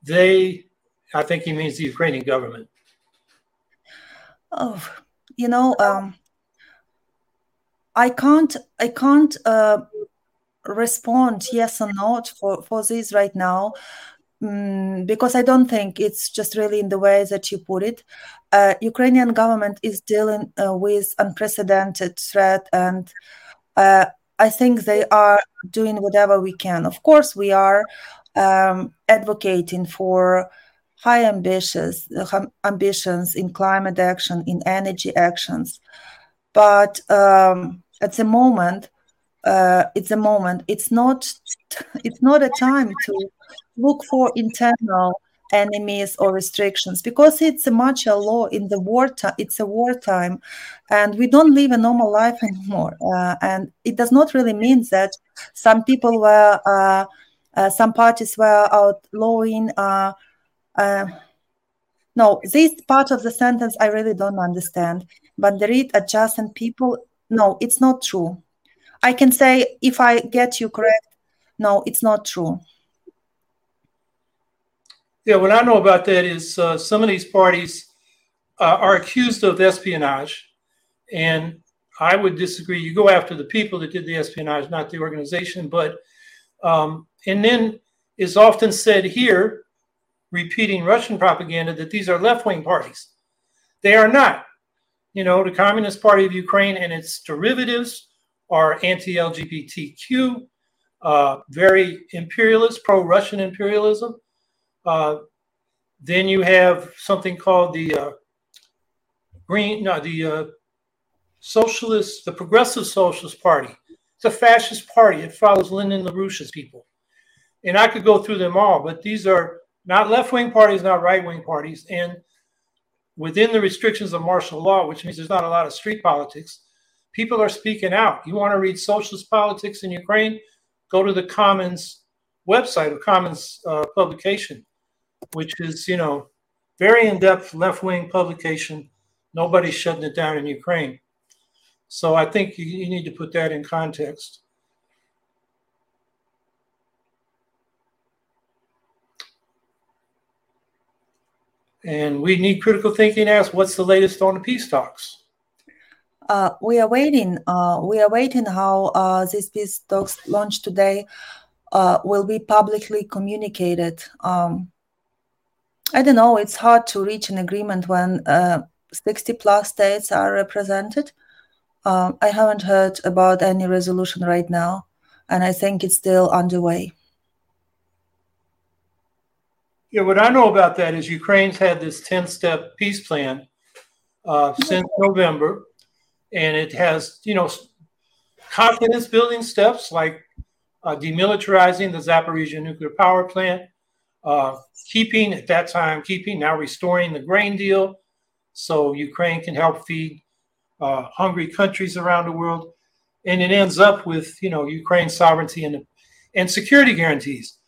They, I think he means the Ukrainian government. Oh, you know, um, I can't, I can't uh, respond yes or not for, for this right now. Mm, because I don't think it's just really in the way that you put it. Uh, Ukrainian government is dealing uh, with unprecedented threat, and uh, I think they are doing whatever we can. Of course, we are um, advocating for high ambitions, uh, ambitions in climate action, in energy actions. But um, at the moment, uh, it's a moment. It's not. It's not a time to look for internal enemies or restrictions, because it's a much a law in the wartime. It's a wartime, and we don't live a normal life anymore. Uh, and it does not really mean that some people were, uh, uh, some parties were outlawing. Uh, uh, no, this part of the sentence I really don't understand. Banderit, adjacent people. No, it's not true. I can say, if I get you correct, no, it's not true. Yeah, what I know about that is uh, some of these parties uh, are accused of espionage, and I would disagree. You go after the people that did the espionage, not the organization. But um, and then it's often said here, repeating Russian propaganda, that these are left-wing parties. They are not. You know, the Communist Party of Ukraine and its derivatives are anti-L G B T Q. Uh, very imperialist, pro-Russian imperialism. Uh, then you have something called the uh, Green, no, the uh, Socialist, the Progressive Socialist Party. It's a fascist party. It follows Lyndon LaRouche's people. And I could go through them all, but these are not left-wing parties, not right-wing parties. And within the restrictions of martial law, which means there's not a lot of street politics, people are speaking out. You want to read socialist politics in Ukraine? Go to the Commons website, or Commons uh, publication, which is, you know, very in-depth left-wing publication. Nobody's shutting it down in Ukraine. So I think you, you need to put that in context. And we need critical thinking. Ask, what's the latest on the peace talks? Uh, we are waiting. Uh, we are waiting how uh, this peace talks launched today uh, will be publicly communicated. Um, I don't know. It's hard to reach an agreement when uh, sixty plus states are represented. Um, I haven't heard about any resolution right now, and I think it's still underway. Yeah, what I know about that is Ukraine's had this ten-step peace plan uh, since November. And it has, you know, confidence-building steps like uh, demilitarizing the Zaporizhzhia nuclear power plant, uh, keeping at that time, keeping now restoring the grain deal so Ukraine can help feed uh, hungry countries around the world. And it ends up with, you know, Ukraine's sovereignty and, and security guarantees.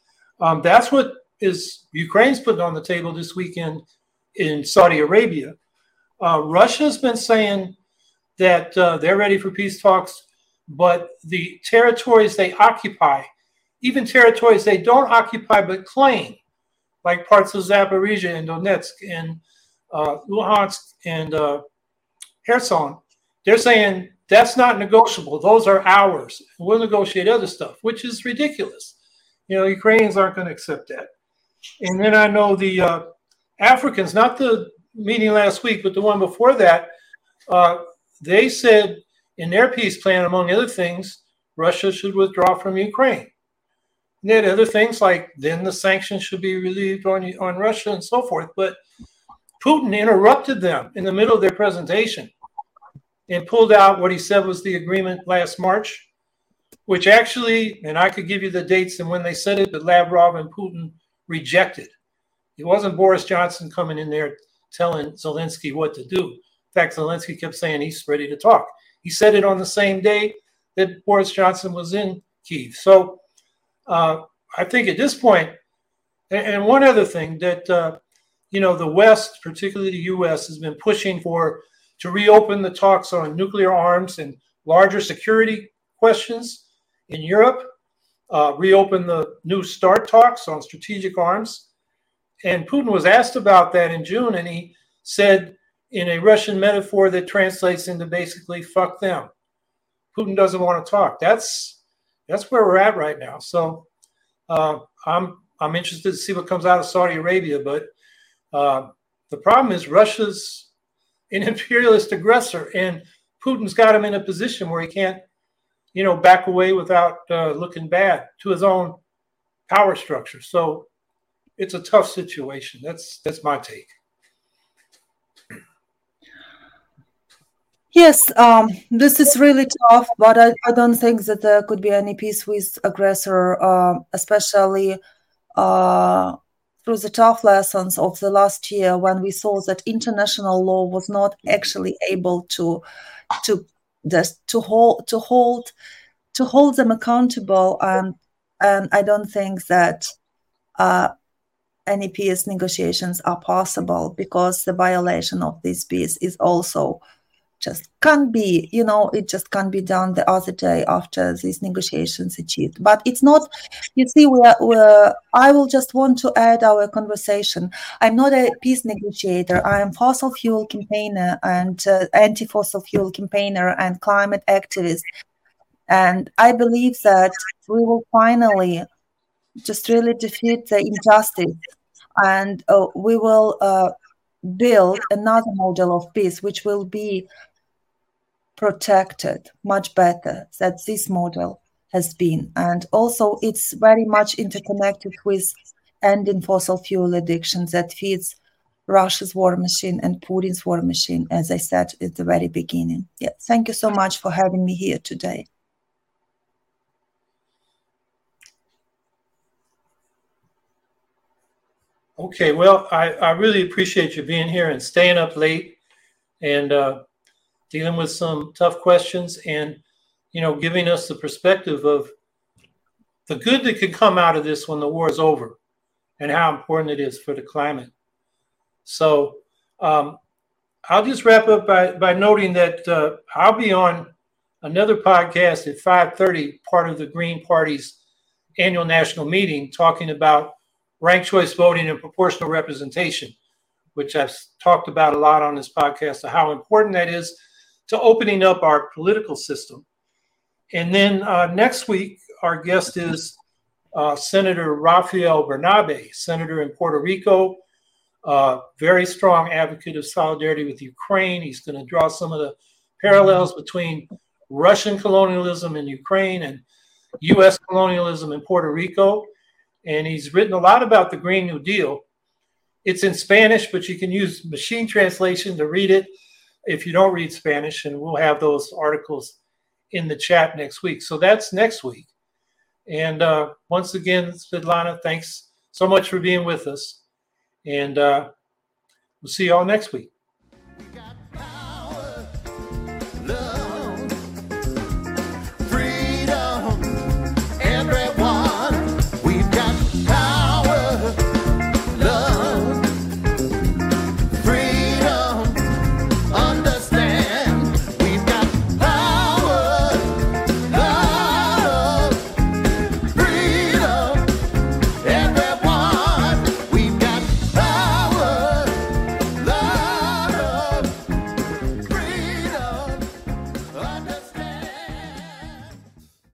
Um, that's what is Ukraine's putting on the table this weekend in Saudi Arabia. Uh, Russia's been saying that uh, they're ready for peace talks, but the territories they occupy, even territories they don't occupy but claim, like parts of Zaporizhzhia and Donetsk and uh, Luhansk and uh, Kherson, they're saying, that's not negotiable. Those are ours. We'll negotiate other stuff, which is ridiculous. You know, Ukrainians aren't going to accept that. And then I know the uh, Africans, not the meeting last week, but the one before that, uh, they said in their peace plan, among other things, Russia should withdraw from Ukraine. And they had other things like then the sanctions should be relieved on, on Russia and so forth. But Putin interrupted them in the middle of their presentation and pulled out what he said was the agreement last March, which actually, and I could give you the dates and when they said it, but Lavrov and Putin rejected. It wasn't Boris Johnson coming in there telling Zelensky what to do. In fact, Zelensky kept saying he's ready to talk. He said it on the same day that Boris Johnson was in Kyiv. So uh, I think at this point, and, and one other thing that, uh, you know, the West, particularly the U S, has been pushing for to reopen the talks on nuclear arms and larger security questions in Europe, uh, reopen the new START talks on strategic arms. And Putin was asked about that in June, and he said in a Russian metaphor that translates into basically, fuck them. Putin doesn't want to talk. That's that's where we're at right now. So uh, I'm, I'm interested to see what comes out of Saudi Arabia, but uh, the problem is Russia's an imperialist aggressor, and Putin's got him in a position where he can't, you know, back away without uh, looking bad to his own power structure. So it's a tough situation. That's that's my take. Yes, um, this is really tough, but I, I don't think that there could be any peace with aggressor, uh, especially uh through the tough lessons of the last year when we saw that international law was not actually able to to to hold to hold to hold them accountable, and and I don't think that uh, any peace negotiations are possible because the violation of this peace is also just can't be, you know, it just can't be done the other day after these negotiations achieved. But it's not, you see, we're, we're, I will just want to add our conversation. I'm not a peace negotiator. I am fossil fuel campaigner and uh, anti-fossil fuel campaigner and climate activist. And I believe that we will finally just really defeat the injustice, and uh, we will uh, build another model of peace, which will be protected much better than this model has been. And also it's very much interconnected with ending fossil fuel addiction that feeds Russia's war machine and Putin's war machine, as I said at the very beginning. Yeah, thank you so much for having me here today. Okay, well, I, I really appreciate you being here and staying up late and uh, dealing with some tough questions and, you know, giving us the perspective of the good that can come out of this when the war is over and how important it is for the climate. So um, I'll just wrap up by, by noting that uh, I'll be on another podcast at five thirty, part of the Green Party's annual national meeting, talking about ranked choice voting and proportional representation, which I've talked about a lot on this podcast, and how important that is to opening up our political system. And then uh, next week, our guest is uh, Senator Rafael Bernabe, Senator in Puerto Rico, uh, very strong advocate of solidarity with Ukraine. He's going to draw some of the parallels between Russian colonialism in Ukraine and U S colonialism in Puerto Rico. And he's written a lot about the Green New Deal. It's in Spanish, but you can use machine translation to read it if you don't read Spanish. And we'll have those articles in the chat next week. So that's next week. And uh, once again, Svitlana, thanks so much for being with us. And uh, we'll see you all next week.